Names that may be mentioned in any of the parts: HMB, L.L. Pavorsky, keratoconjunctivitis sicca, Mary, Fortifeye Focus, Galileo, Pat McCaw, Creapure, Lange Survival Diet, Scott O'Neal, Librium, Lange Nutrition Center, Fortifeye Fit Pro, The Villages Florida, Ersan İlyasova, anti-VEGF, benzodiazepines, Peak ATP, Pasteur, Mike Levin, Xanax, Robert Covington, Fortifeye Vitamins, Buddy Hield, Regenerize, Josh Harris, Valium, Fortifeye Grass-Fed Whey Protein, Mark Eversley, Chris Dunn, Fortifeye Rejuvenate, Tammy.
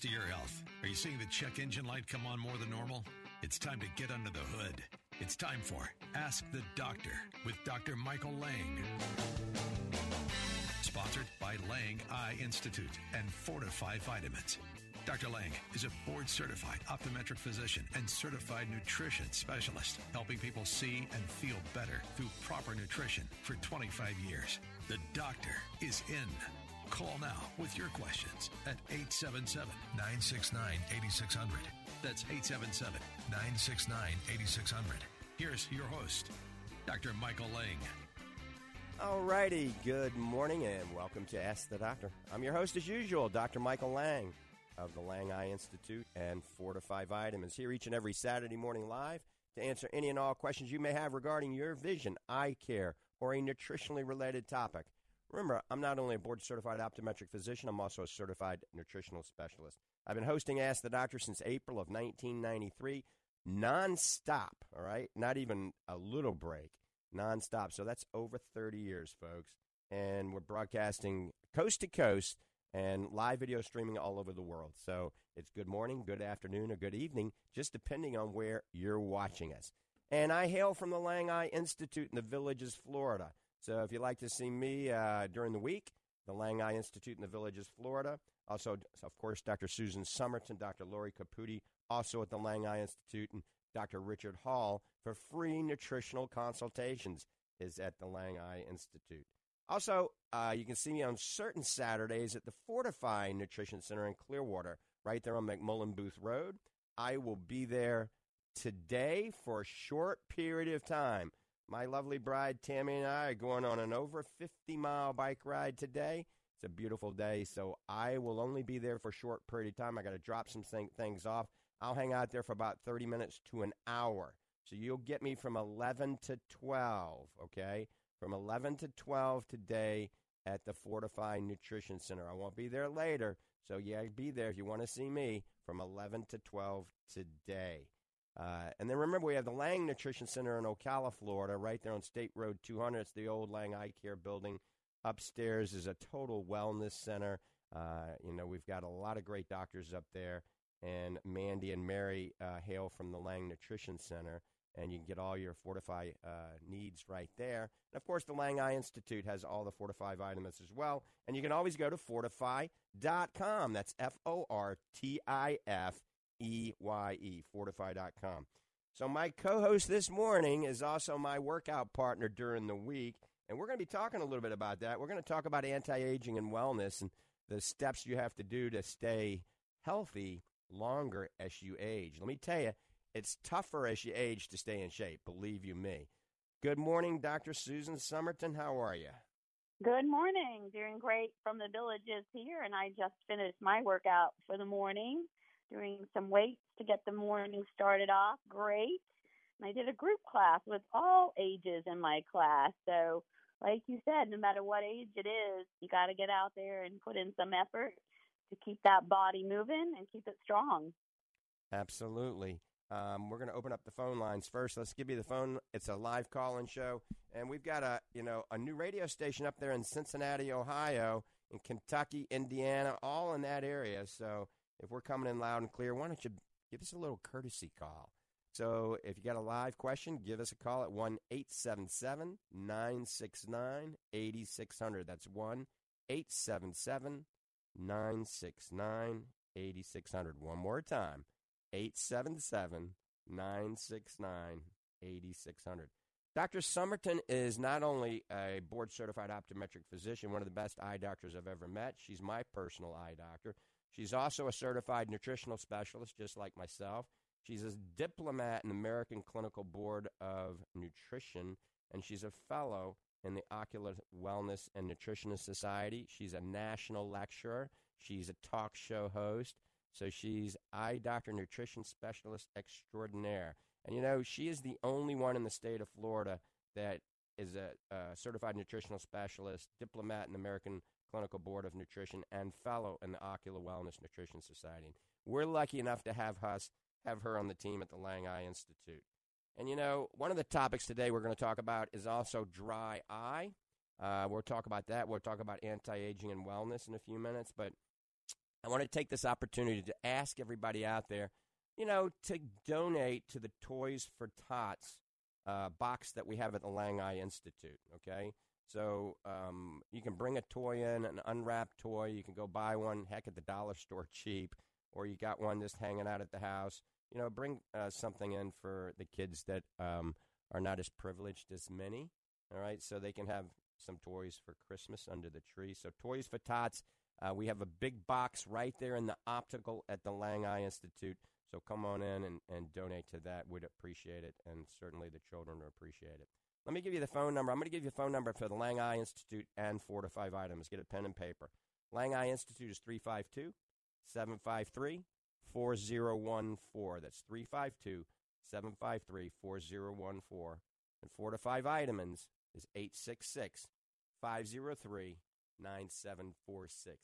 To your health. Are you seeing the check engine light come on more than normal? It's time to get under the hood. It's time for Ask the Doctor with Dr. Michael Lange. Sponsored by Lange Eye Institute and Fortifeye Vitamins. Dr. Lange is a board-certified optometric physician and certified nutrition specialist, helping people see and feel better through proper nutrition for 25 years. The doctor is in. Call now with your questions at 877-969-8600. That's 877-969-8600. Here's your host, Dr. Michael Lange. All righty. Good morning and welcome to Ask the Doctor. I'm your host as usual, Dr. Michael Lange of the Lange Eye Institute and Fortifeye Vitamins, here each and every Saturday morning live to answer any and all questions you may have regarding your vision, eye care, or a nutritionally related topic. Remember, I'm not only a board-certified optometric physician, I'm also a certified nutritional specialist. I've been hosting Ask the Doctor since April of 1993, nonstop, all right? Not even a little break, nonstop. So that's over 30 years, folks. And we're broadcasting coast to coast and live video streaming all over the world. So it's good morning, good afternoon, or good evening, just depending on where you're watching us. And I hail from the Lange Eye Institute in the Villages, Florida. So if you'd like to see me during the week, the Lange Eye Institute in the Villages, Florida. Also, of course, Dr. Susan Summerton, Dr. Lori Caputi, also at the Lange Eye Institute, and Dr. Richard Hall for free nutritional consultations is at the Lange Eye Institute. Also, you can see me on certain Saturdays at the Fortifeye Nutrition Center in Clearwater, right there on McMullen Booth Road. I will be there today for a short period of time. My lovely bride, Tammy, and I are going on an over 50-mile bike ride today. It's a beautiful day, so I will only be there for a short period of time. I got to drop some things off. I'll hang out there for about 30 minutes to an hour. So you'll get me from 11 to 12, okay? From 11 to 12 today at the Fortifeye Nutrition Center. I won't be there later, so yeah, be there if you want to see me from 11 to 12 today. And then remember, we have the Lange Nutrition Center in Ocala, Florida, right there on State Road 200. It's the old Lange Eye Care building. Upstairs is a total wellness center. We've got a lot of great doctors up there. And Mandy and Mary hail from the Lange Nutrition Center. And you can get all your Fortifeye needs right there. And, of course, the Lange Eye Institute has all the Fortifeye vitamins as well. And you can always go to Fortifeye.com. That's Fortif. EYE, Fortifeye.com. So my co-host this morning is also my workout partner during the week, and we're going to be talking a little bit about that. We're going to talk about anti-aging and wellness and the steps you have to do to stay healthy longer as you age. Let me tell you, it's tougher as you age to stay in shape, believe you me. Good morning, Dr. Susan Summerton. How are you? Good morning. Doing great from the Villages here, and I just finished my workout for the morning. Doing some weights to get the morning started off great. And I did a group class with all ages in my class. So, like you said, no matter what age it is, you got to get out there and put in some effort to keep that body moving and keep it strong. Absolutely. We're going to open up the phone lines first. Let's give you the phone. It's a live call-in show. And we've got a new radio station up there in Cincinnati, Ohio, in Kentucky, Indiana, all in that area. So, if we're coming in loud and clear, why don't you give us a little courtesy call? So if you got a live question, give us a call at 1-877-969-8600. That's 1-877-969-8600. One more time, 877-969-8600. Dr. Summerton is not only a board-certified optometric physician, one of the best eye doctors I've ever met. She's my personal eye doctor. She's also a certified nutritional specialist, just like myself. She's a diplomat in the American Clinical Board of Nutrition, and she's a fellow in the Ocular Wellness and Nutritionist Society. She's a national lecturer. She's a talk show host. So she's eye doctor, nutrition specialist extraordinaire. And, you know, she is the only one in the state of Florida that is a certified nutritional specialist, diplomat in the American Clinical Board of Nutrition, and fellow in the Ocular Wellness Nutrition Society. We're lucky enough to have her on the team at the Lange Eye Institute. And, you know, one of the topics today we're going to talk about is also dry eye. We'll talk about that. We'll talk about anti-aging and wellness in a few minutes. But I want to take this opportunity to ask everybody out there, you know, to donate to the Toys for Tots box that we have at the Lange Eye Institute, okay? So you can bring a toy in, an unwrapped toy. You can go buy one, heck, at the dollar store cheap, or you got one just hanging out at the house. You know, bring something in for the kids that are not as privileged as many, all right, so they can have some toys for Christmas under the tree. So Toys for Tots, we have a big box right there in the optical at the Lange Eye Institute. So come on in and donate to that. We'd appreciate it, and certainly the children will appreciate it. Let me give you the phone number. I'm going to give you a phone number for the Lange Eye Institute and Fortifeye Vitamins. Get a pen and paper. Lange Eye Institute is 352-753-4014. That's 352-753-4014. And Fortifeye Vitamins is 866-503-9746.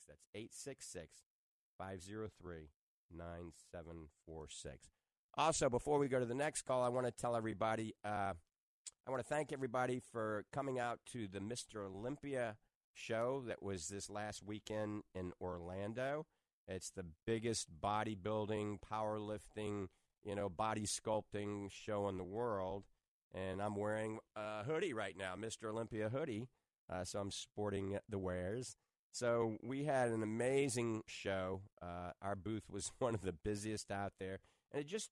That's 866-503-9746. Also, before we go to the next call, I want to tell everybody, I want to thank everybody for coming out to the Mr. Olympia show that was this last weekend in Orlando. It's the biggest bodybuilding, powerlifting, you know, body sculpting show in the world. And I'm wearing a hoodie right now, Mr. Olympia hoodie. So I'm sporting the wares. So we had an amazing show. Our booth was one of the busiest out there. And it just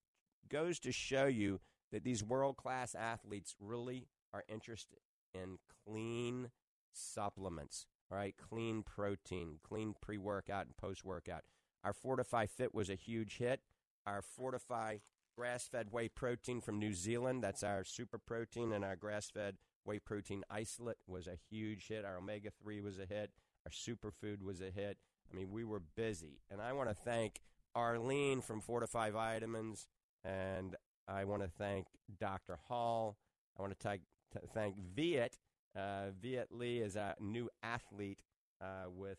goes to show you that these world-class athletes really are interested in clean supplements, all right, clean protein, clean pre-workout and post-workout. Our Fortifeye Fit was a huge hit. Our Fortifeye grass-fed whey protein from New Zealand, that's our super protein, and our grass-fed whey protein isolate was a huge hit. Our omega-3 was a hit. Our superfood was a hit. I mean, we were busy. And I want to thank Arlene from Fortifeye Vitamins, and I want to thank Dr. Hall. I want to thank Viet. Viet Lee is a new athlete with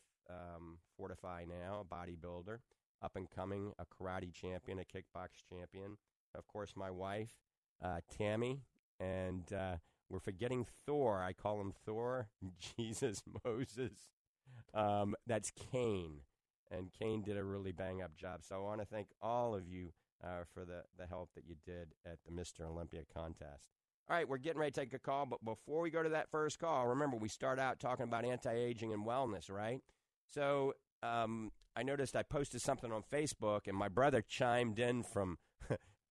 Fortifeye now, a bodybuilder, up and coming, a karate champion, a kickbox champion. Of course, my wife, Tammy, and we're forgetting Thor. I call him Thor, Jesus, Moses. That's Kane, and Kane did a really bang-up job. So I want to thank all of you for the help that you did at the Mr. Olympia contest. All right, we're getting ready to take a call, but before we go to that first call, remember, we start out talking about anti-aging and wellness, right? So I noticed I posted something on Facebook, and my brother chimed in from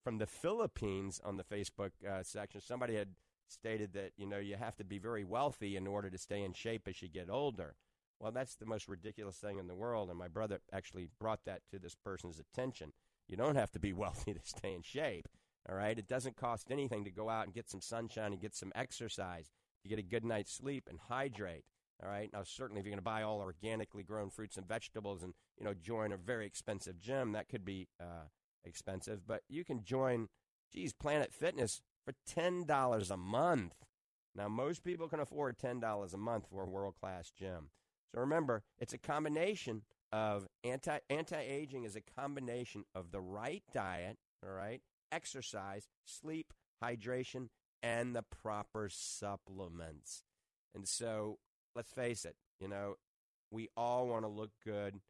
from the Philippines on the Facebook section. Somebody had stated that, you know, you have to be very wealthy in order to stay in shape as you get older. Well, that's the most ridiculous thing in the world, and my brother actually brought that to this person's attention. You don't have to be wealthy to stay in shape, all right? It doesn't cost anything to go out and get some sunshine and get some exercise, to get a good night's sleep and hydrate, all right? Now, certainly if you're going to buy all organically grown fruits and vegetables and, you know, join a very expensive gym, that could be expensive. But you can join, geez, Planet Fitness for $10 a month. Now, most people can afford $10 a month for a world-class gym. So remember, it's a combination of anti-aging is a combination of the right diet, all right, exercise, sleep, hydration, and the proper supplements. And so let's face it, you know, we all want to look good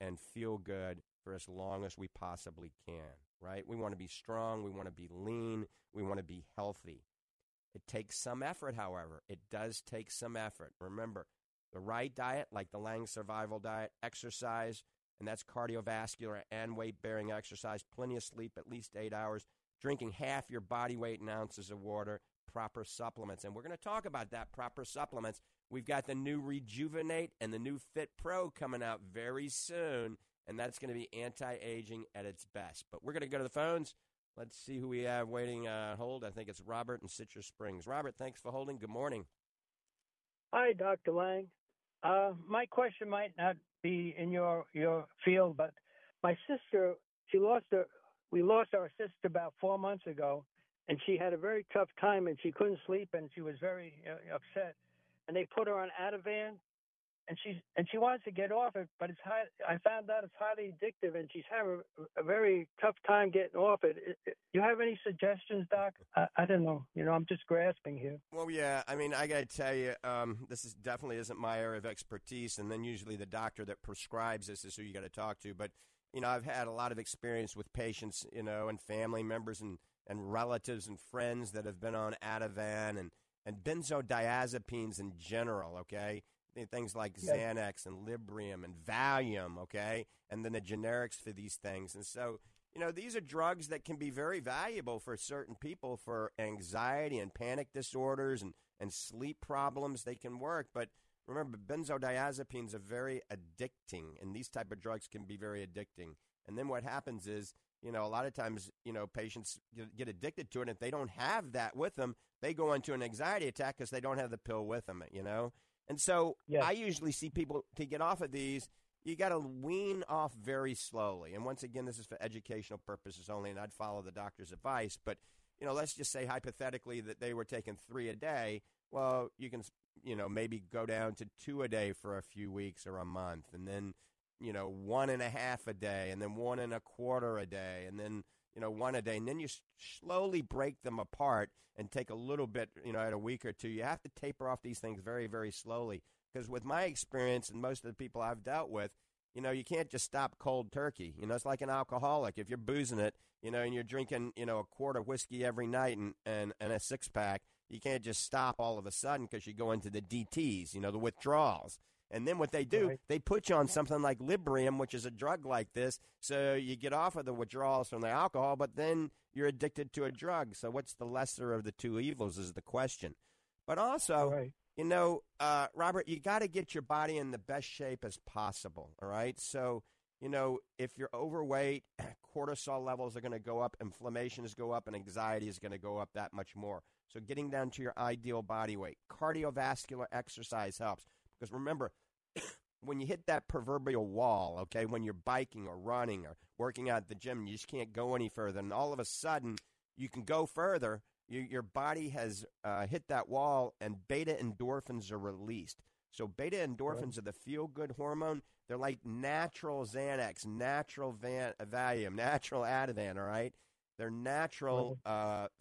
and feel good for as long as we possibly can, right? We want to be strong. We want to be lean. We want to be healthy. It takes some effort, however. It does take some effort. Remember, the right diet, like the Lange Survival Diet, exercise, and that's cardiovascular and weight-bearing exercise, plenty of sleep, at least 8 hours, drinking half your body weight in ounces of water, proper supplements. And we're going to talk about that, proper supplements. We've got the new Rejuvenate and the new Fit Pro coming out very soon, and that's going to be anti-aging at its best. But we're going to go to the phones. Let's see who we have waiting hold. I think it's Robert in Citrus Springs. Robert, thanks for holding. Good morning. Hi, Dr. Lange. My question might not be in your field, but my sister, we lost our sister about 4 months ago, and she had a very tough time, and she couldn't sleep, and she was very upset. And they put her on Ativan, and she wants to get off it, but it's high, I found out it's highly addictive, and she's having a very tough time getting off it. Do you have any suggestions, Doc? I don't know. You know, I'm just grasping here. Well, yeah. I mean, I got to tell you, this is definitely isn't my area of expertise, and then usually the doctor that prescribes this is who you got to talk to. But, you know, I've had a lot of experience with patients, you know, and family members and relatives and friends that have been on Ativan and benzodiazepines in general, okay? Things like Xanax and Librium and Valium, okay, and then the generics for these things. And so, you know, these are drugs that can be very valuable for certain people for anxiety and panic disorders and sleep problems. They can work. But remember, benzodiazepines are very addicting, and these type of drugs can be very addicting. And then what happens is, you know, a lot of times, you know, patients get addicted to it. And if they don't have that with them, they go into an anxiety attack because they don't have the pill with them, you know. And so I usually see people to get off of these, you got to wean off very slowly. And once again, this is for educational purposes only, and I'd follow the doctor's advice. But, you know, let's just say hypothetically that they were taking 3 a day. Well, you can, you know, maybe go down to 2 a day for a few weeks or a month, and then, you know, 1.5 a day, and then 1.25 a day, and then, you know, 1 a day. And then you slowly break them apart and take a little bit, you know, at a week or two. You have to taper off these things very, very slowly. Because with my experience and most of the people I've dealt with, you know, you can't just stop cold turkey. You know, it's like an alcoholic. If you're boozing it, you know, and you're drinking, you know, a quart of whiskey every night and a 6-pack, you can't just stop all of a sudden because you go into the DTs, you know, the withdrawals. And then what they do, they put you on something like Librium, which is a drug like this. So you get off of the withdrawals from the alcohol, but then you're addicted to a drug. So what's the lesser of the two evils is the question. But also, you know, Robert, you got to get your body in the best shape as possible. All right. So, you know, if you're overweight, cortisol levels are going to go up, inflammation is go up, and anxiety is going to go up that much more. So getting down to your ideal body weight, cardiovascular exercise helps. Because remember, when you hit that proverbial wall, okay, when you're biking or running or working out at the gym, you just can't go any further. And all of a sudden, you can go further. Your body has hit that wall, and beta endorphins are released. So beta endorphins are the feel-good hormone. They're like natural Xanax, natural Valium, natural Ativan, all right? They're natural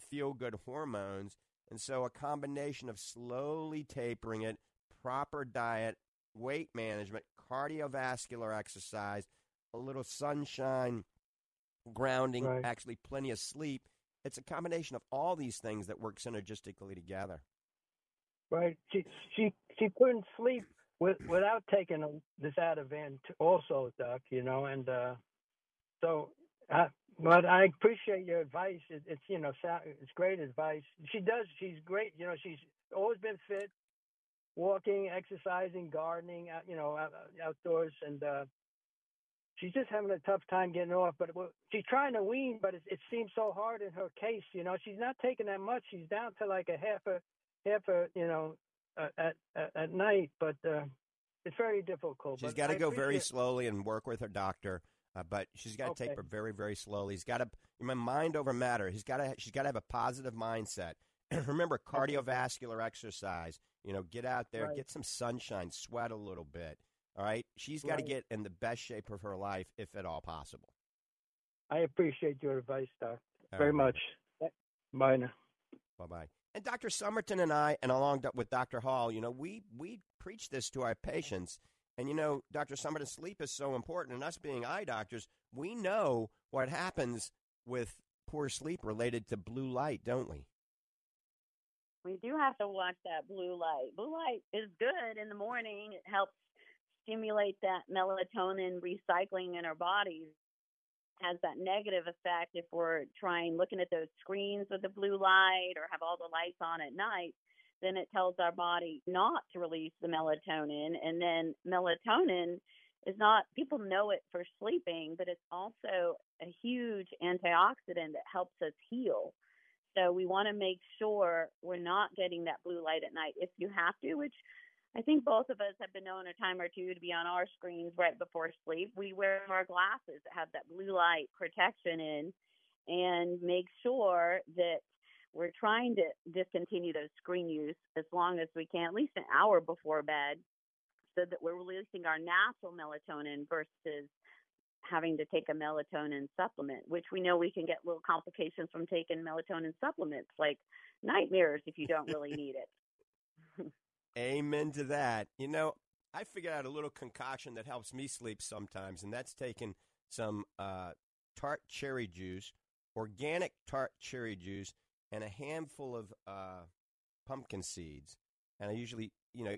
feel-good hormones. And so a combination of slowly tapering it, proper diet, weight management, cardiovascular exercise, a little sunshine, grounding, actually plenty of sleep. It's a combination of all these things that work synergistically together. Right. She couldn't sleep without taking this Ativan also, Doc, you know, and so but I appreciate your advice. It's, you know, it's great advice. She's great. You know, she's always been fit. Walking, exercising, gardening, you know, outdoors, and she's just having a tough time getting off. But she's trying to wean, but it seems so hard in her case. You know, she's not taking that much. She's down to like half a, you know, at night. But it's very difficult. She's got to go very slowly and work with her doctor. But she's got to taper very, very slowly. He's got to mind over matter. She's got to have a positive mindset. Remember, cardiovascular exercise. You know, get out there, get some sunshine, sweat a little bit, all right? She's got to get in the best shape of her life, if at all possible. I appreciate your advice, Doc, very much. Bye now. Bye-bye. And Dr. Summerton and I, and along with Dr. Hall, you know, we preach this to our patients. And, you know, Dr. Summerton, sleep is so important. And us being eye doctors, we know what happens with poor sleep related to blue light, don't we? We do have to watch that blue light. Blue light is good in the morning. It helps stimulate that melatonin recycling in our bodies. It has that negative effect if we're looking at those screens with the blue light or have all the lights on at night, then it tells our body not to release the melatonin. And then melatonin is people know it for sleeping, but it's also a huge antioxidant that helps us heal. So we want to make sure we're not getting that blue light at night if you have to, which I think both of us have been known a time or two to be on our screens right before sleep. We wear our glasses that have that blue light protection in and make sure that we're trying to discontinue those screen use as long as we can, at least an hour before bed, so that we're releasing our natural melatonin versus having to take a melatonin supplement, which we know we can get little complications from taking melatonin supplements, like nightmares if you don't really need it. Amen to that. You know, I figured out a little concoction that helps me sleep sometimes, and that's taking some tart cherry juice, organic tart cherry juice, and a handful of pumpkin seeds. And I usually,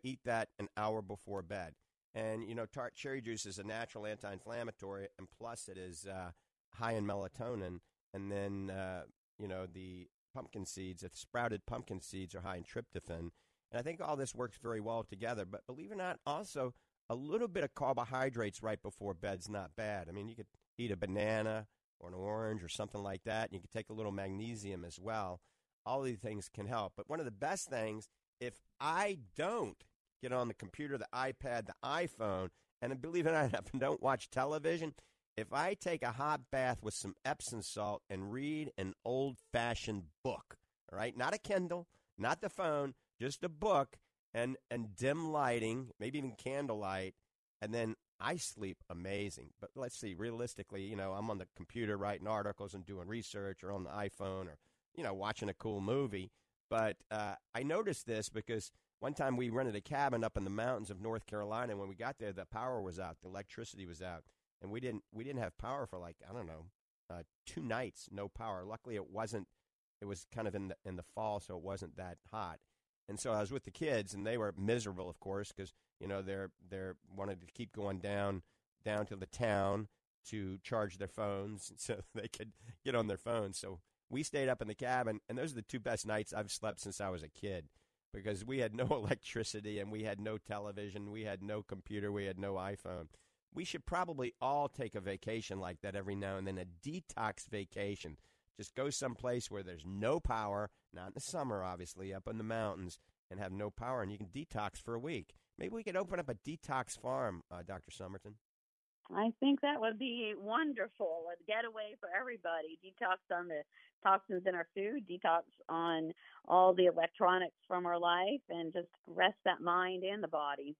eat that an hour before bed. And, tart cherry juice is a natural anti-inflammatory, and plus it is high in melatonin. And then, the pumpkin seeds, the sprouted pumpkin seeds are high in tryptophan. And I think all this works very well together. But believe it or not, also a little bit of carbohydrates right before bed's not bad. I mean, you could eat a banana or an orange or something like that, and you could take a little magnesium as well. All these things can help. But one of the best things, if I don't get on the computer, the iPad, the iPhone, and believe it or not, I don't watch television, if I take a hot bath with some Epsom salt and read an old-fashioned book, all right, not a Kindle, not the phone, just a book, and dim lighting, maybe even candlelight, and then I sleep amazing. But let's see, realistically, I'm on the computer writing articles and doing research, or on the iPhone, or, watching a cool movie. But I noticed this because one time we rented a cabin up in the mountains of North Carolina. When we got there, the power was out, the electricity was out, and we didn't have power for, like, I don't know, 2 nights, no power. Luckily, it was kind of in the fall, so it wasn't that hot. And so I was with the kids, and they were miserable, of course, because they're wanted to keep going down to the town to charge their phones so they could get on their phones. So we stayed up in the cabin, and those are the 2 best nights I've slept since I was a kid, because we had no electricity, and we had no television, we had no computer, we had no iPhone. We should probably all take a vacation like that every now and then, a detox vacation. Just go someplace where there's no power, not in the summer, obviously, up in the mountains, and have no power, and you can detox for a week. Maybe we could open up a detox farm, Dr. Summerton. I think that would be wonderful, a getaway for everybody. Detox on the toxins in our food, detox on all the electronics from our life, and just rest that mind and the body.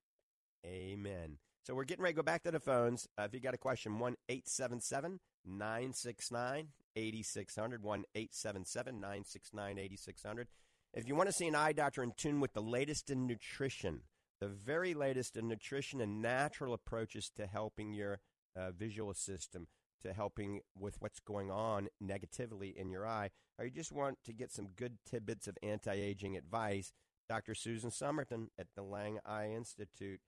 Amen. So we're getting ready to go back to the phones. If you got a question, 1-877-969-8600, 1-877-969-8600. If you want to see an eye doctor in tune with the latest in nutrition, the very latest in nutrition and natural approaches to helping your visual system, to helping with what's going on negatively in your eye, or you just want to get some good tidbits of anti-aging advice, Dr. Susan Summerton at the Lange Eye Institute,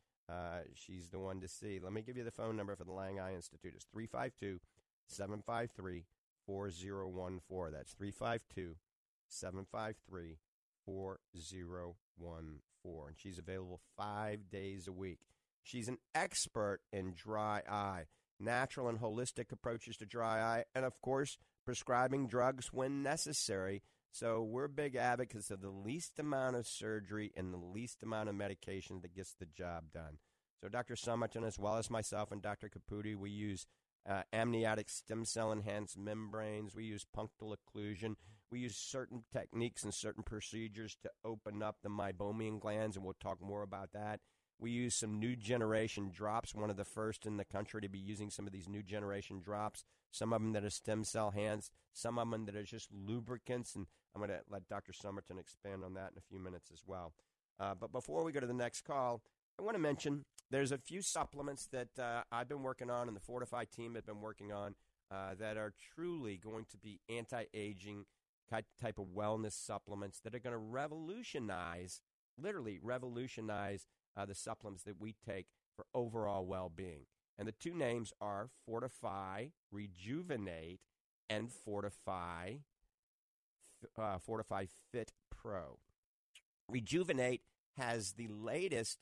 she's the one to see. Let me give you the phone number for the Lange Eye Institute. It's 352-753-4014. That's 352-753-4014. And she's available 5 days a week. She's an expert in dry eye, natural and holistic approaches to dry eye, and, of course, prescribing drugs when necessary. So we're big advocates of the least amount of surgery and the least amount of medication that gets the job done. So Dr. Summerton, as well as myself and Dr. Caputi, we use amniotic stem cell-enhanced membranes. We use punctal occlusion. We use certain techniques and certain procedures to open up the meibomian glands, and we'll talk more about that. We use some new generation drops, one of the first in the country to be using some of these new generation drops, some of them that are stem cell enhanced, some of them that are just lubricants, and I'm going to let Dr. Summerton expand on that in a few minutes as well. But before we go to the next call, I want to mention there's a few supplements that I've been working on, and the Fortifeye team has been working on, that are truly going to be anti-aging type of wellness supplements that are going to revolutionize, literally revolutionize, the supplements that we take for overall well-being. And the 2 names are Fortifeye Rejuvenate and Fortifeye Fit Pro. Rejuvenate has the latest,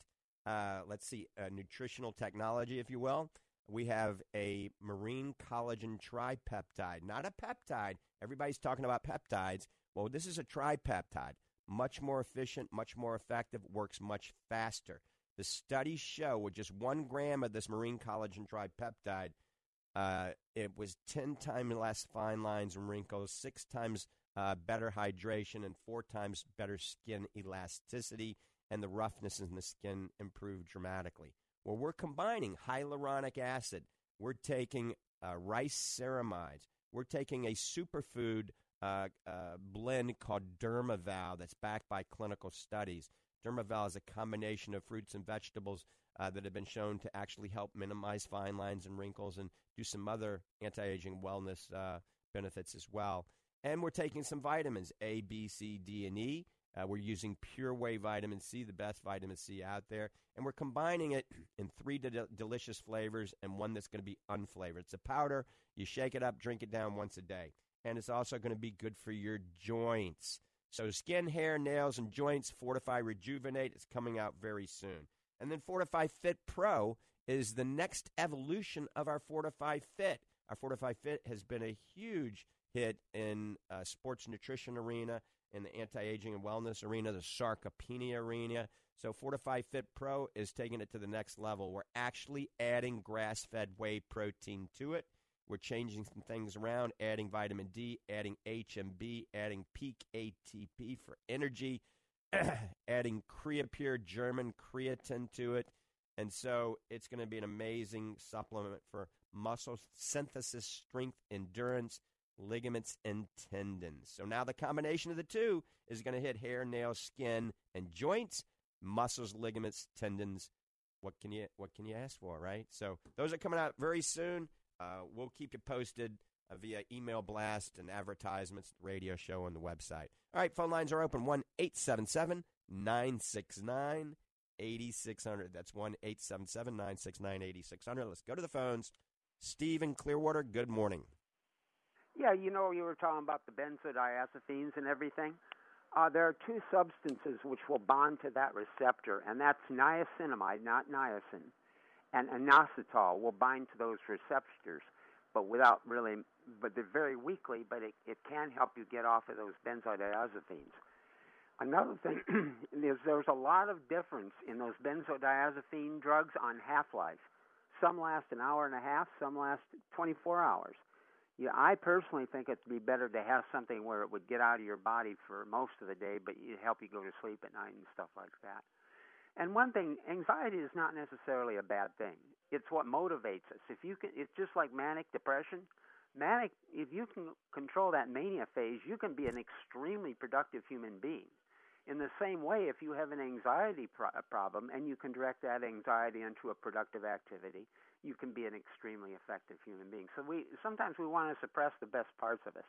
nutritional technology, if you will. We have a marine collagen tripeptide, not a peptide. Everybody's talking about peptides. Well, this is a tripeptide. Much more efficient, much more effective, works much faster. The studies show with just 1 gram of this marine collagen tripeptide, it was 10 times less fine lines and wrinkles, 6 times better hydration, and 4 times better skin elasticity, and the roughness in the skin improved dramatically. Well, we're combining hyaluronic acid. We're taking rice ceramides. We're taking a superfood blend called Dermaval that's backed by clinical studies. Dermaval is a combination of fruits and vegetables that have been shown to actually help minimize fine lines and wrinkles and do some other anti-aging wellness benefits as well. And we're taking some vitamins, A, B, C, D, and E. We're using Pure Whey Vitamin C, the best vitamin C out there. And we're combining it in 3 delicious flavors and one that's going to be unflavored. It's a powder. You shake it up, drink it down once a day. And it's also going to be good for your joints. So skin, hair, nails, and joints, Fortifeye Rejuvenate is coming out very soon. And then Fortifeye Fit Pro is the next evolution of our Fortifeye Fit. Our Fortifeye Fit has been a huge hit in sports nutrition arena, in the anti-aging and wellness arena, the sarcopenia arena. So Fortifeye Fit Pro is taking it to the next level. We're actually adding grass-fed whey protein to it. We're changing some things around, adding vitamin D, adding HMB, adding peak ATP for energy, adding Creapure German creatine to it. And so it's going to be an amazing supplement for muscle synthesis, strength, endurance, ligaments, and tendons. So now the combination of the two is going to hit hair, nails, skin, and joints, muscles, ligaments, tendons. What can you ask for, right? So those are coming out very soon. We'll keep you posted via email blast and advertisements, radio show, on the website. All right, phone lines are open, 1-877-969-8600. That's 1-877-969-8600. Let's go to the phones. Steve in Clearwater, good morning. Yeah, you know, you were talking about the benzodiazepines and everything. There are 2 substances which will bond to that receptor, and that's niacinamide, not niacin, and inositol will bind to those receptors, but they're very weakly, but it can help you get off of those benzodiazepines. Another thing is there's a lot of difference in those benzodiazepine drugs on half-life. Some last an hour and a half, some last 24 hours. Yeah, I personally think it'd be better to have something where it would get out of your body for most of the day, but it'd help you go to sleep at night and stuff like that. And one thing, anxiety is not necessarily a bad thing. It's what motivates us. It's just like manic depression. If you can control that mania phase, you can be an extremely productive human being. In the same way, if you have an anxiety problem and you can direct that anxiety into a productive activity, you can be an extremely effective human being. So sometimes we want to suppress the best parts of us,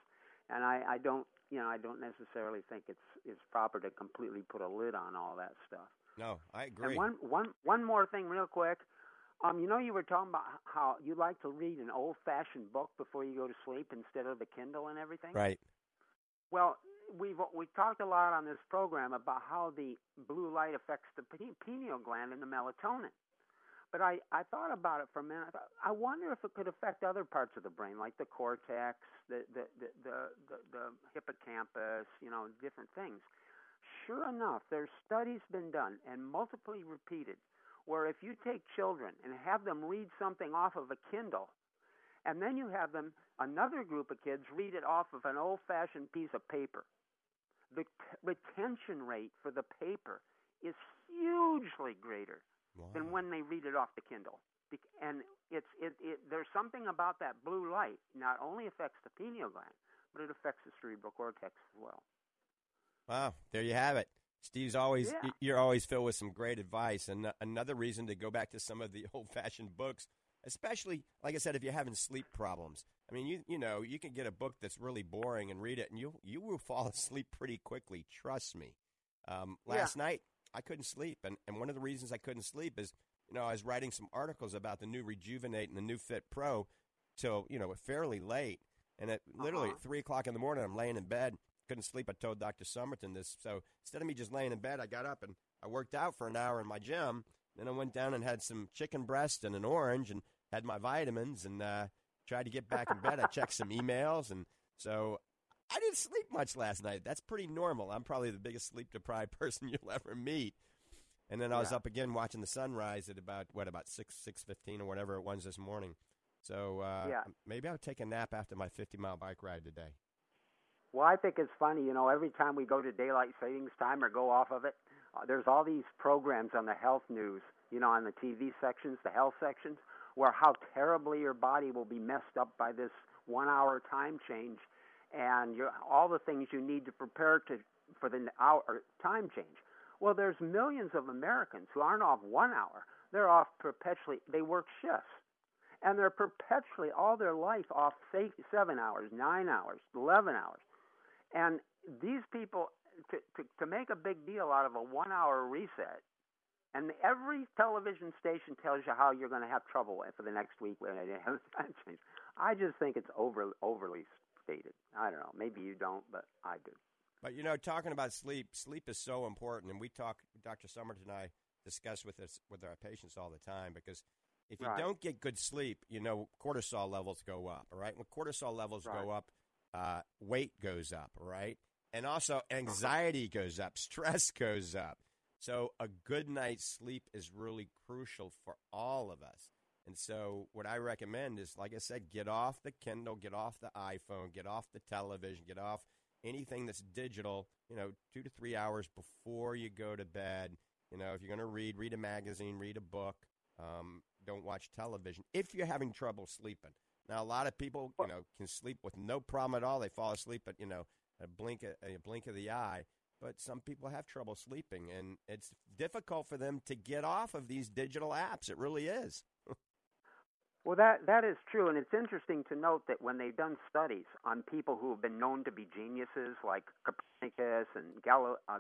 and I don't necessarily think it's proper to completely put a lid on all that stuff. No, I agree. And one more thing real quick. You know, you were talking about how you like to read an old-fashioned book before you go to sleep instead of the Kindle and everything. Right. Well, we talked a lot on this program about how the blue light affects the pineal gland and the melatonin. But I thought about it for a minute. I wonder if it could affect other parts of the brain, like the cortex, the hippocampus, you know, different things. Sure enough, there's studies been done and multiply repeated where if you take children and have them read something off of a Kindle, and then you have them, another group of kids, read it off of an old-fashioned piece of paper, the retention rate for the paper is hugely greater than when they read it off the Kindle. And there's something about that blue light not only affects the pineal gland, but it affects the cerebral cortex as well. Wow, there you have it. Steve's always, You're always filled with some great advice. And another reason to go back to some of the old-fashioned books, especially, like I said, if you're having sleep problems. I mean, you know, you can get a book that's really boring and read it, and you will fall asleep pretty quickly, trust me. Last night, I couldn't sleep. And one of the reasons I couldn't sleep is, you know, I was writing some articles about the new Rejuvenate and the new Fit Pro till, you know, fairly late. And at literally 3 o'clock in the morning, I'm laying in bed. Couldn't sleep. I told Dr. Summerton this. So instead of me just laying in bed, I got up and I worked out for an hour in my gym. Then I went down and had some chicken breast and an orange and had my vitamins and tried to get back in bed. I checked some emails. And so I didn't sleep much last night. That's pretty normal. I'm probably the biggest sleep-deprived person you'll ever meet. And then I was up again watching the sunrise at about 6:15 or whatever it was this morning. So maybe I'll take a nap after my 50-mile bike ride today. Well, I think it's funny, you know, every time we go to daylight savings time or go off of it, there's all these programs on the health news, you know, on the TV sections, the health sections, where how terribly your body will be messed up by this one-hour time change and all the things you need to prepare for the hour time change. Well, there's millions of Americans who aren't off 1 hour. They're off perpetually. They work shifts. And they're perpetually all their life off 7 hours, 9 hours, 11 hours. And these people, to make a big deal out of a one-hour reset, and every television station tells you how you're going to have trouble for the next week when it has time change. I just think it's overly stated. I don't know. Maybe you don't, but I do. But, you know, talking about sleep is so important. And we talk, Dr. Summerton and I discuss with our patients all the time, because if you don't get good sleep, you know, cortisol levels go up, all right? When cortisol levels go up, weight goes up, right? And also anxiety goes up, stress goes up. So a good night's sleep is really crucial for all of us. And so what I recommend is, like I said, get off the Kindle, get off the iPhone, get off the television, get off anything that's digital, you know, 2 to 3 hours before you go to bed. You know, if you're going to read a magazine, read a book. Don't watch television if you're having trouble sleeping. Now, a lot of people, you know, can sleep with no problem at all. They fall asleep at, you know, a blink of the eye. But some people have trouble sleeping, and it's difficult for them to get off of these digital apps. It really is. Well, that is true, and it's interesting to note that when they've done studies on people who have been known to be geniuses, like Copernicus and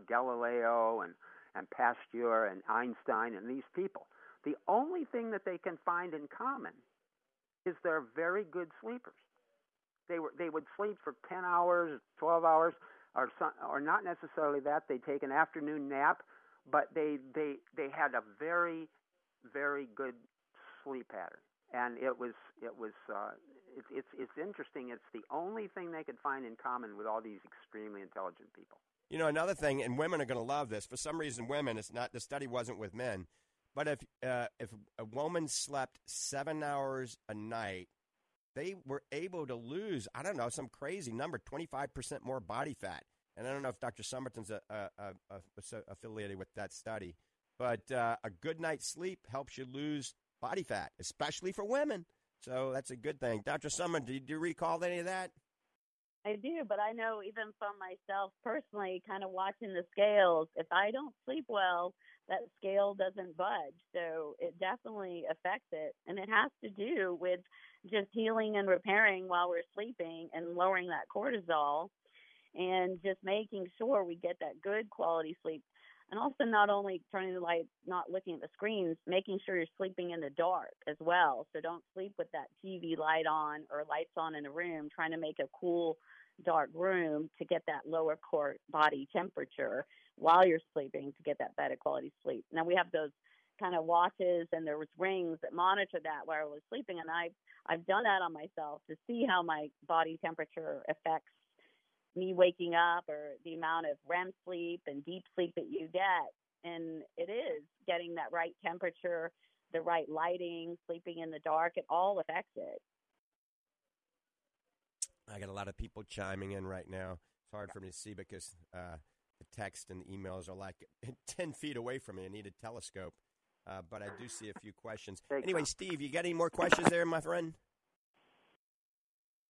Galileo and Pasteur and Einstein and these people, the only thing that they can find in common is they're very good sleepers. They would sleep for 10 hours, 12 hours, or not necessarily that. They take an afternoon nap, but they had a very, very good sleep pattern. And it's interesting. It's the only thing they could find in common with all these extremely intelligent people. You know, another thing, and women are going to love this. For some reason, women, it's not, the study wasn't with men, but if a woman slept 7 hours a night, they were able to lose, I don't know, some crazy number, 25% more body fat. And I don't know if Dr. Summerton's affiliated with that study, but a good night's sleep helps you lose body fat, especially for women. So that's a good thing. Dr. Summerton, do you recall any of that? I do, but I know even from myself personally, kind of watching the scales, if I don't sleep well, that scale doesn't budge. So it definitely affects it. And it has to do with just healing and repairing while we're sleeping and lowering that cortisol and just making sure we get that good quality sleep. And also not only turning the light, not looking at the screens, making sure you're sleeping in the dark as well. So don't sleep with that TV light on or lights on in the room, trying to make a cool, dark room to get that lower core body temperature while you're sleeping to get that better quality sleep. Now, we have those kind of watches and there was rings that monitor that while I was sleeping. And I've done that on myself to see how my body temperature affects me waking up or the amount of REM sleep and deep sleep that you get. And it is getting that right temperature, the right lighting, sleeping in the dark. It all affects it. I got a lot of people chiming in right now. It's hard for me to see because the text and the emails are like 10 feet away from me. I need a telescope. But I do see a few questions. Anyway, Steve, you got any more questions there, my friend?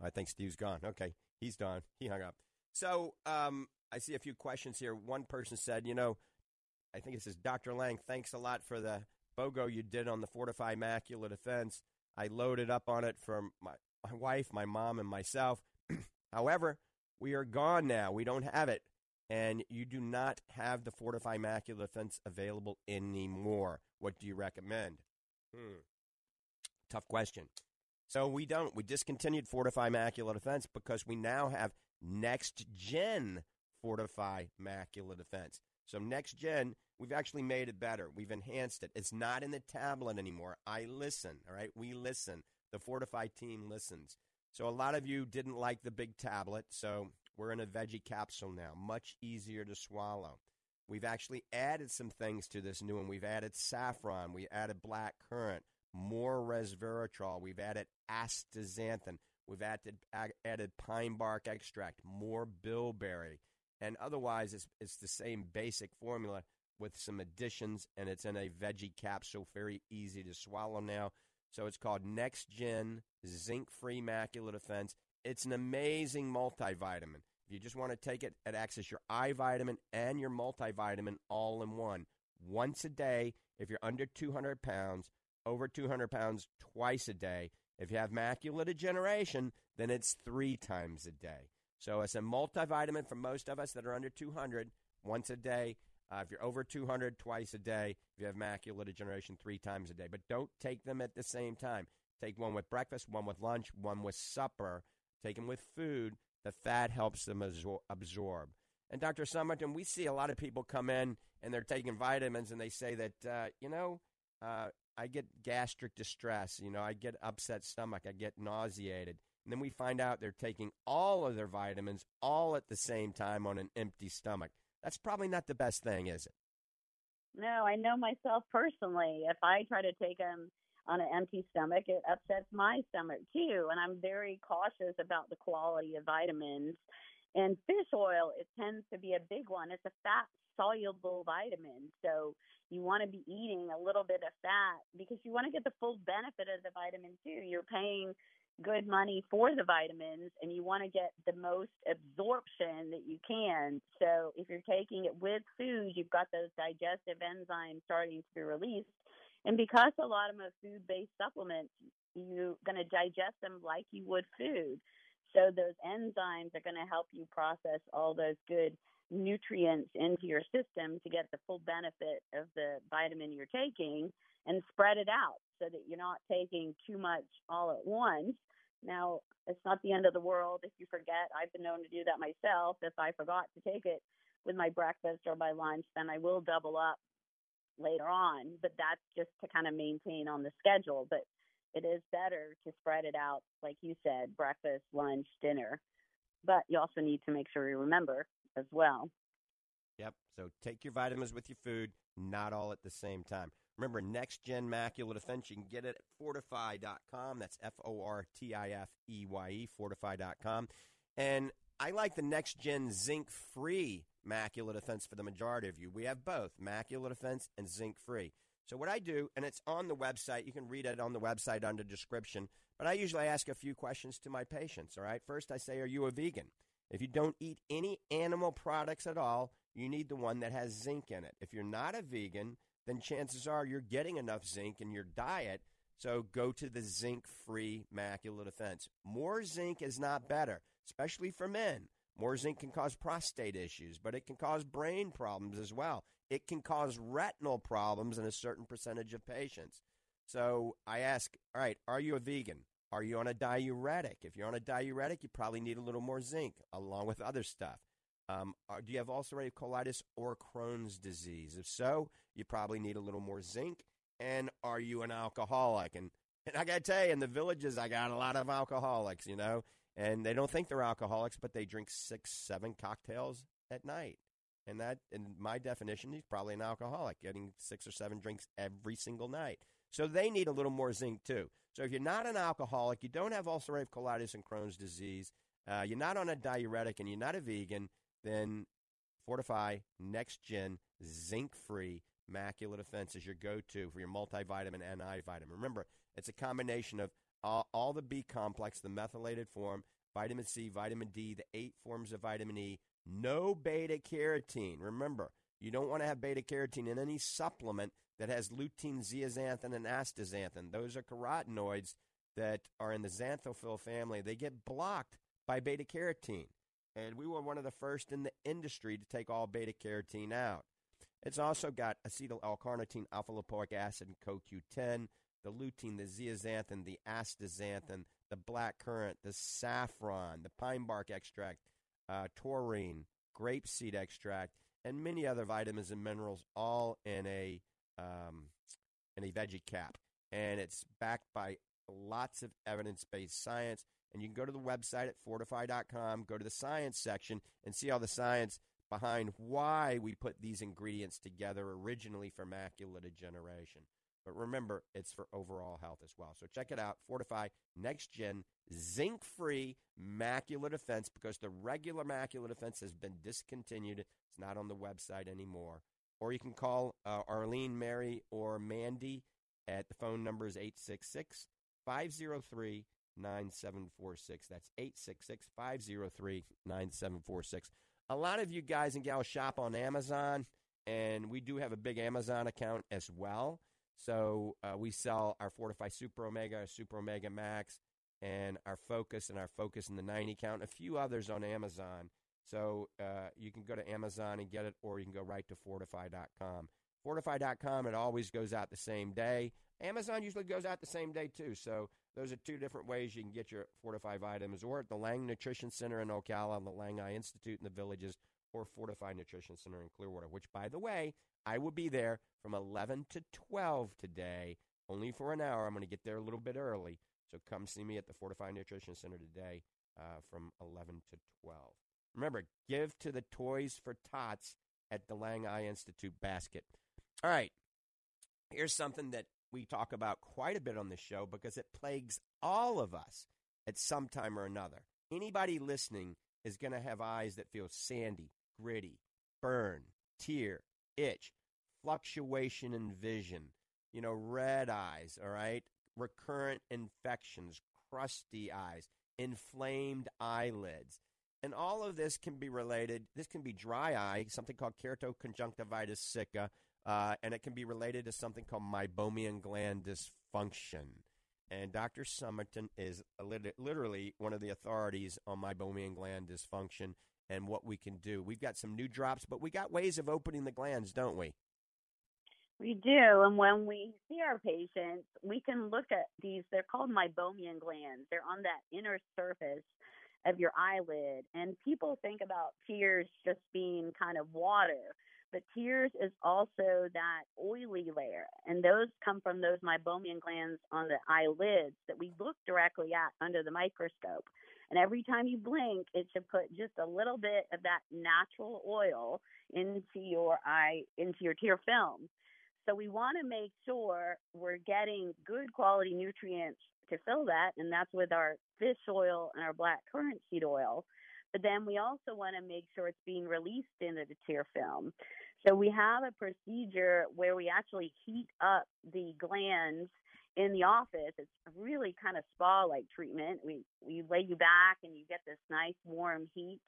I think Steve's gone. Okay, he's done. He hung up. So I see a few questions here. One person said, you know, I think it says, Dr. Lange, thanks a lot for the BOGO you did on the Fortifeye Macula Defense. I loaded up on it from my wife, my mom, and myself. However, we are gone now. We don't have it. And you do not have the Fortifeye Macular Defense available anymore. What do you recommend? Tough question. So we don't. We discontinued Fortifeye Macular Defense because we now have Next Gen Fortifeye Macular Defense. So Next Gen, we've actually made it better. We've enhanced it. It's not in the tablet anymore. I listen, all right? We listen. The Fortifeye team listens. So a lot of you didn't like the big tablet, so we're in a veggie capsule now, much easier to swallow. We've actually added some things to this new one. We've added saffron. We added black currant, more resveratrol. We've added astaxanthin. We've added pine bark extract, more bilberry. And otherwise, it's the same basic formula with some additions, and it's in a veggie capsule, very easy to swallow now. So it's called Next Gen Zinc-Free Macula Defense. It's an amazing multivitamin. If you just want to take it, it access your eye vitamin and your multivitamin all in one. Once a day, if you're under 200 pounds, over 200 pounds, twice a day. If you have macular degeneration, then it's 3 times a day. So it's a multivitamin for most of us that are under 200, once a day. If you're over 200, twice a day. If you have macular degeneration, 3 times a day. But don't take them at the same time. Take one with breakfast, one with lunch, one with supper. Take them with food. The fat helps them absorb. And, Dr. Summerton, we see a lot of people come in and they're taking vitamins and they say that, I get gastric distress. I get upset stomach. I get nauseated. And then we find out they're taking all of their vitamins all at the same time on an empty stomach. That's probably not the best thing, is it? No, I know myself personally. If I try to take them on an empty stomach, it upsets my stomach too. And I'm very cautious about the quality of vitamins. And fish oil, it tends to be a big one. It's a fat-soluble vitamin. So you want to be eating a little bit of fat because you want to get the full benefit of the vitamin too. You're paying good money for the vitamins, and you want to get the most absorption that you can. So if you're taking it with food, you've got those digestive enzymes starting to be released. And because a lot of them are food-based supplements, you're going to digest them like you would food. So those enzymes are going to help you process all those good nutrients into your system to get the full benefit of the vitamin you're taking and spread it out so that you're not taking too much all at once. Now, it's not the end of the world if you forget. I've been known to do that myself. If I forgot to take it with my breakfast or my lunch, then I will double up later on. But that's just to kind of maintain on the schedule. But it is better to spread it out, like you said, breakfast, lunch, dinner. But you also need to make sure you remember as well. Yep. So take your vitamins with your food, not all at the same time. Remember, Next Gen Macula Defense, you can get it at Fortifeye.com. That's Fortifeye, Fortifeye.com. And I like the Next Gen Zinc-Free Macula Defense for the majority of you. We have both, Macula Defense and Zinc-Free. So what I do, and it's on the website. You can read it on the website under description. But I usually ask a few questions to my patients, all right? First, I say, are you a vegan? If you don't eat any animal products at all, you need the one that has zinc in it. If you're not a vegan, then chances are you're getting enough zinc in your diet, so go to the Zinc-Free Macula Defense. More zinc is not better, especially for men. More zinc can cause prostate issues, but it can cause brain problems as well. It can cause retinal problems in a certain percentage of patients. So I ask, all right, are you a vegan? Are you on a diuretic? If you're on a diuretic, you probably need a little more zinc along with other stuff. Do you have ulcerative colitis or Crohn's disease? If so, you probably need a little more zinc. And are you an alcoholic? And I got to tell you, in the villages, I got a lot of alcoholics, and they don't think they're alcoholics, but they drink 6, 7 cocktails at night. And that, in my definition, he's probably an alcoholic, getting 6 or 7 drinks every single night. So they need a little more zinc, too. So if you're not an alcoholic, you don't have ulcerative colitis and Crohn's disease, you're not on a diuretic, and you're not a vegan, then Fortifeye Next Gen Zinc-Free Macula Defense is your go-to for your multivitamin and eye vitamin. Remember, it's a combination of all the B complex, the methylated form, vitamin C, vitamin D, the 8 forms of vitamin E, no beta carotene. Remember, you don't want to have beta carotene in any supplement that has lutein, zeaxanthin, and astaxanthin. Those are carotenoids that are in the xanthophyll family. They get blocked by beta carotene. And we were one of the first in the industry to take all beta-carotene out. It's also got acetyl-L-carnitine, alpha-lipoic acid, and CoQ10, the lutein, the zeaxanthin, the astaxanthin, the black currant, the saffron, the pine bark extract, taurine, grapeseed extract, and many other vitamins and minerals, all in a veggie cap. And it's backed by lots of evidence-based science. And you can go to the website at Fortifeye.com, go to the science section, and see all the science behind why we put these ingredients together originally for macular degeneration. But remember, it's for overall health as well. So check it out, Fortifeye Next Gen Zinc-Free Macula Defense, because the regular Macula Defense has been discontinued. It's not on the website anymore. Or you can call Arlene, Mary, or Mandy at the phone number is 866-503-9746. That's 866-503-9746. A lot of you guys and gals shop on Amazon, and we do have a big Amazon account as well. So we sell our Fortifeye Super Omega, our Super Omega Max, and our Focus, in the 90 count, a few others on Amazon. So you can go to Amazon and get it, or you can go right to Fortifeye.com. Fortifeye.com, it always goes out the same day. Amazon usually goes out the same day, too. So those are two different ways you can get your Fortifeye vitamins, or at the Lange Nutrition Center in Ocala, the Lange Eye Institute in the Villages, or Fortifeye Nutrition Center in Clearwater, which, by the way, I will be there from 11 to 12 today, only for an hour. I'm going to get there a little bit early. So come see me at the Fortifeye Nutrition Center today from 11 to 12. Remember, give to the Toys for Tots at the Lange Eye Institute basket. All right, here's something that we talk about quite a bit on the show because it plagues all of us at some time or another. Anybody listening is going to have eyes that feel sandy, gritty, burn, tear, itch, fluctuation in vision, you know, red eyes, all right, recurrent infections, crusty eyes, inflamed eyelids. And all of this can be related. This can be dry eye, something called keratoconjunctivitis sicca, and it can be related to something called meibomian gland dysfunction. And Dr. Summerton is literally one of the authorities on meibomian gland dysfunction and what we can do. We've got some new drops, but we got ways of opening the glands, don't we? We do, and when we see our patients, we can look at these. They're called meibomian glands. They're on that inner surface of your eyelid, and people think about tears just being kind of water, but tears is also that oily layer, and those come from those meibomian glands on the eyelids that we look directly at under the microscope. And every time you blink, it should put just a little bit of that natural oil into your eye, into your tear film. So we want to make sure we're getting good quality nutrients to fill that, and that's with our fish oil and our black currant seed oil. But then we also want to make sure it's being released into the tear film. So we have a procedure where we actually heat up the glands in the office. It's really kind of spa-like treatment. We lay you back and you get this nice warm heat,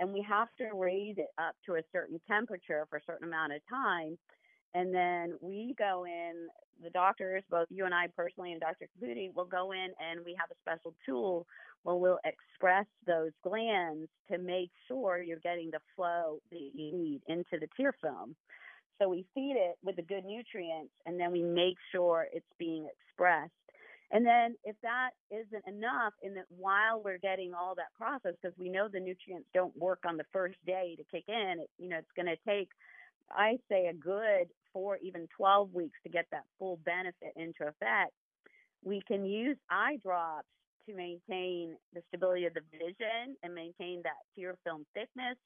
and we have to raise it up to a certain temperature for a certain amount of time. And then we go in, the doctors, both you and I personally and Dr. Caputi, will go in and we have a special tool where we'll express those glands to make sure you're getting the flow that you need into the tear film. So we feed it with the good nutrients and then we make sure it's being expressed. And then if that isn't enough, and that while we're getting all that process, because we know the nutrients don't work on the first day to kick in, it's going to take, I say, a good 4, even 12 weeks to get that full benefit into effect. We can use eye drops to maintain the stability of the vision and maintain that tear film thickness,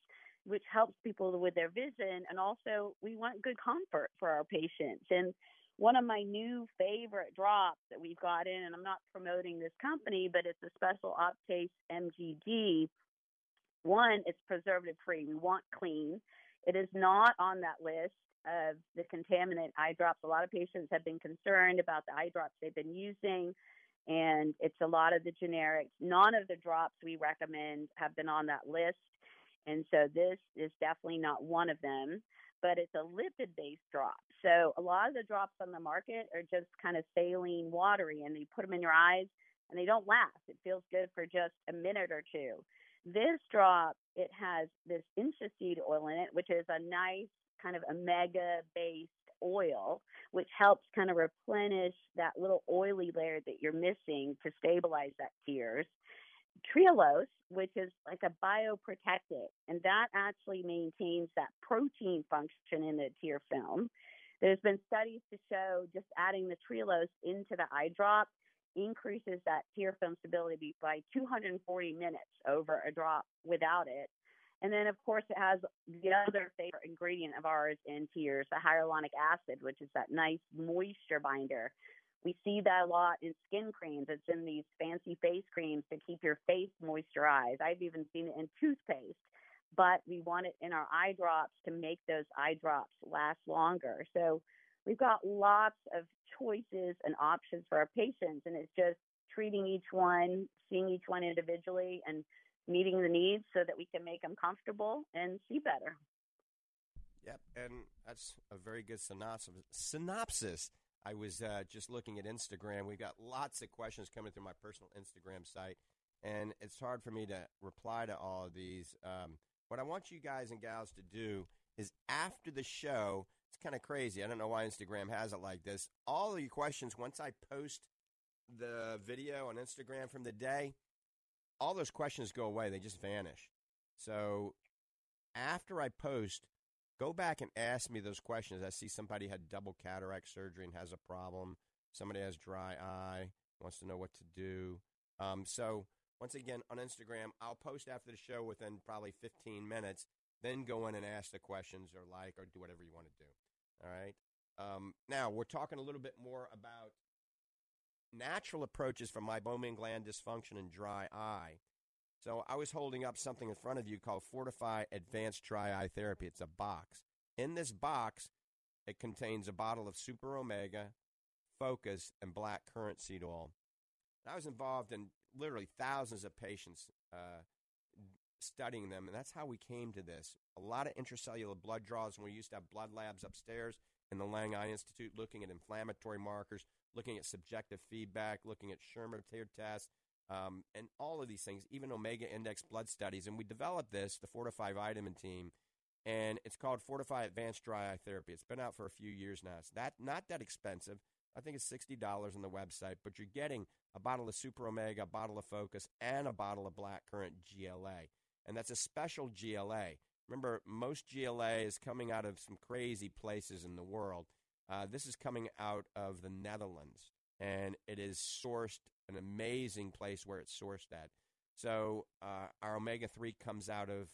which helps people with their vision. And also, we want good comfort for our patients. And one of my new favorite drops that we've got in, and I'm not promoting this company, but it's a special Optase MGD. One, it's preservative-free. We want clean. It is not on that list of the contaminant eye drops. A lot of patients have been concerned about the eye drops they've been using, and it's a lot of the generics. None of the drops we recommend have been on that list, and so this is definitely not one of them, but it's a lipid-based drop. So a lot of the drops on the market are just kind of saline, watery, and you put them in your eyes, and they don't last. It feels good for just a minute or two. This drop, it has this inca seed oil in it, which is a nice kind of omega-based oil, which helps kind of replenish that little oily layer that you're missing to stabilize that tears. Trehalose, which is like a bioprotectant, and that actually maintains that protein function in the tear film. There's been studies to show just adding the trehalose into the eye drop increases that tear film stability by 240 minutes over a drop without it. And then, of course, it has the other favorite ingredient of ours in tears, the hyaluronic acid, which is that nice moisture binder. We see that a lot in skin creams. It's in these fancy face creams to keep your face moisturized. I've even seen it in toothpaste. But we want it in our eye drops to make those eye drops last longer. So we've got lots of choices and options for our patients. And it's just treating each one, seeing each one individually, and meeting the needs so that we can make them comfortable and see better. Yep, and that's a very good synopsis. I was just looking at Instagram. We've got lots of questions coming through my personal Instagram site, and it's hard for me to reply to all of these. What I want you guys and gals to do is after the show, it's kind of crazy. I don't know why Instagram has it like this. All of your questions, once I post the video on Instagram from the day, all those questions go away. They just vanish. So after I post, go back and ask me those questions. I see somebody had double cataract surgery and has a problem. Somebody has dry eye, wants to know what to do. So once again, on Instagram, I'll post after the show within probably 15 minutes, then go in and ask the questions or like or do whatever you want to do. All right. Now, we're talking a little bit more about natural approaches for meibomian gland dysfunction and dry eye. So I was holding up something in front of you called Fortifeye Advanced Dry Eye Therapy. It's a box. In this box, it contains a bottle of Super Omega, Focus, and black currant seed oil. I was involved in literally thousands of patients studying them, and that's how we came to this. A lot of intracellular blood draws, and we used to have blood labs upstairs in the Lange Eye Institute looking at inflammatory markers, looking at subjective feedback, looking at Schirmer-Teer tests, and all of these things, even omega index blood studies. And we developed this, the Fortifeye Vitamin team, and it's called Fortifeye Advanced Dry Eye Therapy. It's been out for a few years now. It's not that expensive. I think it's $60 on the website, but you're getting a bottle of Super Omega, a bottle of Focus, and a bottle of black currant GLA. And that's a special GLA. Remember, most GLA is coming out of some crazy places in the world. This is coming out of the Netherlands, and it is sourced an amazing place where it's sourced at. So our omega-3 comes out of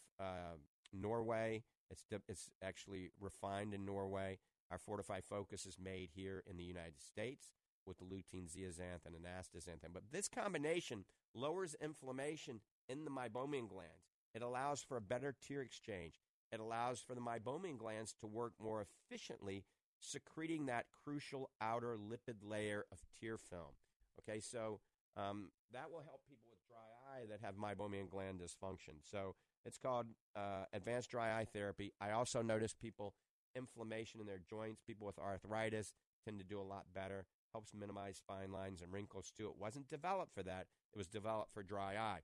Norway. It's actually refined in Norway. Our Fortifeye Focus is made here in the United States with the lutein, zeaxanthin, and astaxanthin. But this combination lowers inflammation in the meibomian glands. It allows for a better tear exchange. It allows for the meibomian glands to work more efficiently, secreting that crucial outer lipid layer of tear film. Okay, so that will help people with dry eye that have meibomian gland dysfunction. So it's called Advanced Dry Eye Therapy. I also notice people, inflammation in their joints, people with arthritis tend to do a lot better. Helps minimize fine lines and wrinkles too. It wasn't developed for that. It was developed for dry eye.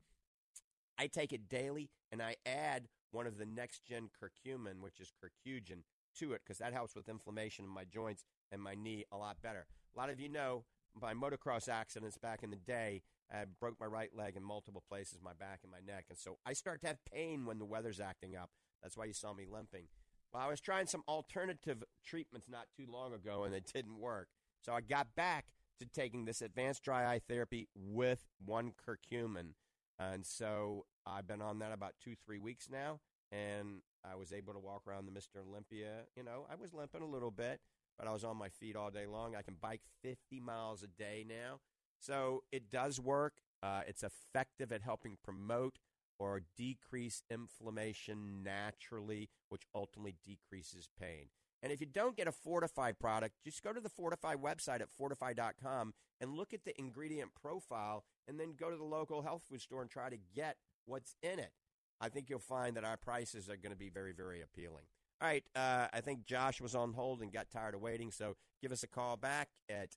I take it daily, and I add one of the Next Gen curcumin, which is curcugin, to it because that helps with inflammation in my joints and my knee a lot better. A lot of you know my motocross accidents back in the day, I broke my right leg in multiple places, my back and my neck, and so I start to have pain when the weather's acting up. That's why you saw me limping. Well, I was trying some alternative treatments not too long ago, and it didn't work. So I got back to taking this Advanced Dry Eye Therapy with one curcumin, and so I've been on that about 2-3 weeks now, and I was able to walk around the Mr. Olympia. You know, I was limping a little bit, but I was on my feet all day long. I can bike 50 miles a day now. So it does work. It's effective at helping promote or decrease inflammation naturally, which ultimately decreases pain. And if you don't get a Fortifeye product, just go to the Fortifeye website at Fortifeye.com and look at the ingredient profile and then go to the local health food store and try to get what's in it. I think you'll find that our prices are going to be very, very appealing. All right, I think Josh was on hold and got tired of waiting, so give us a call back at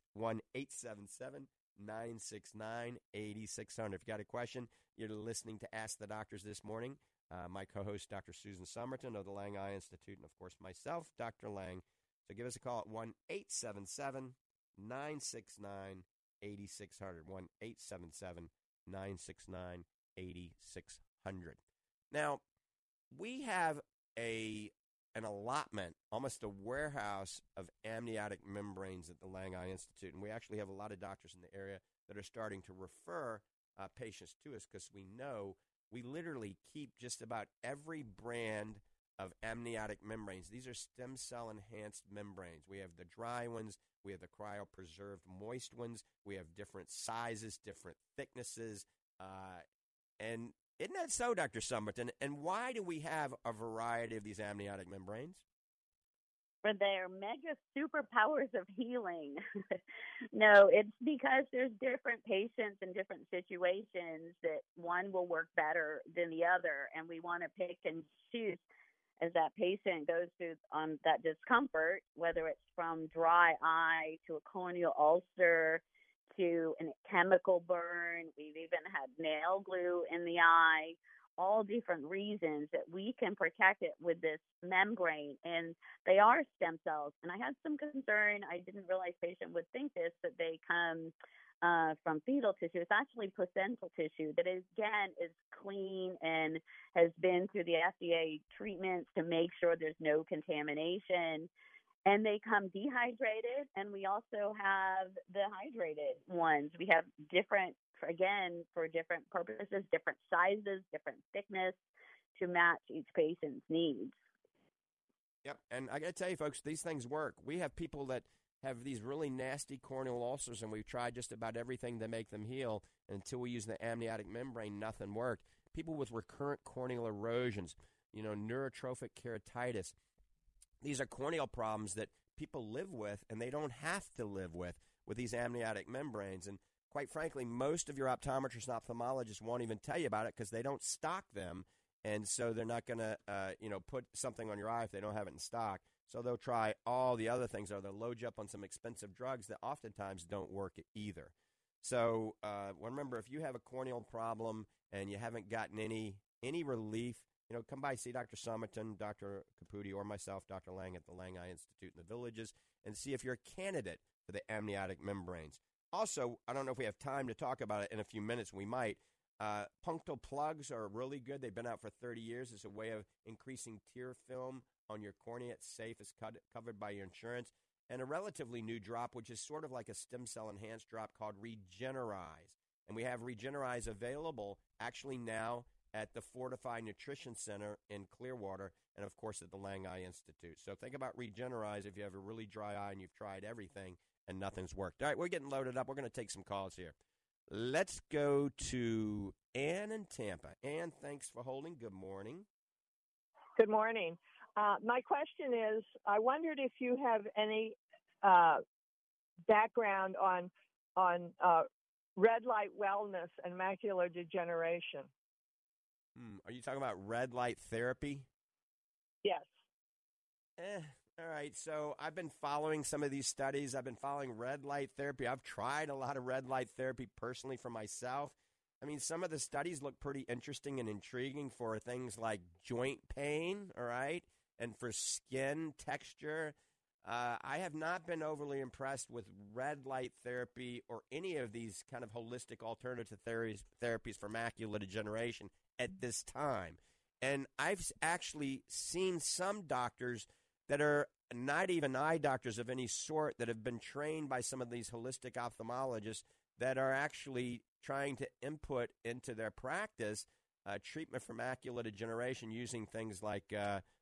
1-877-969-8600. If you got a question, you're listening to Ask the Doctors this morning. My co-host, Dr. Susan Summerton of the Lange Eye Institute, and, of course, myself, Dr. Lange. So give us a call at 1-877-969-8600, 1-877-969-8600. Now, we have an allotment, almost a warehouse of amniotic membranes at the Lange Eye Institute, and we actually have a lot of doctors in the area that are starting to refer patients to us because we know We literally keep just about every brand of amniotic membranes. These are stem cell enhanced membranes. We have the dry ones. We have the cryopreserved moist ones. We have different sizes, different thicknesses. And isn't that so, Dr. Summerton? And why do we have a variety of these amniotic membranes? For their mega superpowers of healing. No, it's because there's different patients and different situations that one will work better than the other. And we want to pick and choose as that patient goes through that discomfort, whether it's from dry eye to a corneal ulcer to a chemical burn. We've even had nail glue in the eye, all different reasons that we can protect it with this membrane. And they are stem cells. And I had some concern. I didn't realize patient would think this, that they come from fetal tissue. It's actually placental tissue that, is, again, is clean and has been through the FDA treatments to make sure there's no contamination. And they come dehydrated, and we also have the hydrated ones. We have different, again, for different purposes, different sizes, different thickness to match each patient's needs. Yep, and I got to tell you, folks, these things work. We have people that have these really nasty corneal ulcers, and we've tried just about everything to make them heal. Until we use the amniotic membrane, nothing worked. People with recurrent corneal erosions, neurotrophic keratitis, these are corneal problems that people live with, and they don't have to live with these amniotic membranes. And quite frankly, most of your optometrists and ophthalmologists won't even tell you about it because they don't stock them, and so they're not going to, put something on your eye if they don't have it in stock. So they'll try all the other things, or they'll load you up on some expensive drugs that oftentimes don't work either. So remember, if you have a corneal problem and you haven't gotten any relief, come by, see Dr. Summerton, Dr. Caputi, or myself, Dr. Lange at the Lange Eye Institute in the Villages, and see if you're a candidate for the amniotic membranes. Also, I don't know if we have time to talk about it in a few minutes. We might. Punctal plugs are really good. They've been out for 30 years. It's a way of increasing tear film on your cornea. It's safe. It's covered by your insurance. And a relatively new drop, which is sort of like a stem cell enhanced drop called Regenerize. And we have Regenerize available actually now at the Fortifeye Nutrition Center in Clearwater and, of course, at the Lange Eye Institute. So think about Regenerize if you have a really dry eye and you've tried everything and nothing's worked. All right, we're getting loaded up. We're going to take some calls here. Let's go to Ann in Tampa. Ann, thanks for holding. Good morning. Good morning. My question is, I wondered if you have any background on red light wellness and macular degeneration. Are you talking about red light therapy? Yes. All right, so I've been following some of these studies. I've been following red light therapy. I've tried a lot of red light therapy personally for myself. I mean, some of the studies look pretty interesting and intriguing for things like joint pain, all right, and for skin texture. I have not been overly impressed with red light therapy or any of these kind of holistic alternative therapies for macular degeneration at this time. And I've actually seen some doctors that are not even eye doctors of any sort that have been trained by some of these holistic ophthalmologists that are actually trying to input into their practice treatment for macular degeneration using things like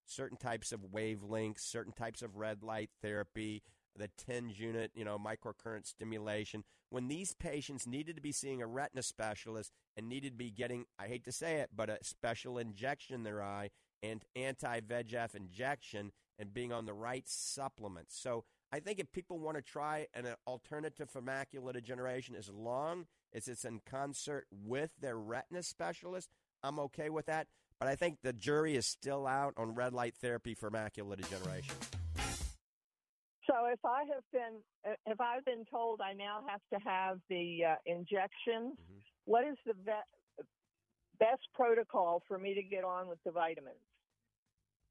certain types of wavelengths, certain types of red light therapy, the TINS unit, microcurrent stimulation. When these patients needed to be seeing a retina specialist and needed to be getting, I hate to say it, but a special injection in their eye and anti-VEGF injection and being on the right supplements. So I think if people want to try an alternative for macular degeneration, as long as it's in concert with their retina specialist, I'm okay with that. But I think the jury is still out on red light therapy for macular degeneration. So if I've been told I now have to have the injection, mm-hmm. What is the best protocol for me to get on with the vitamins?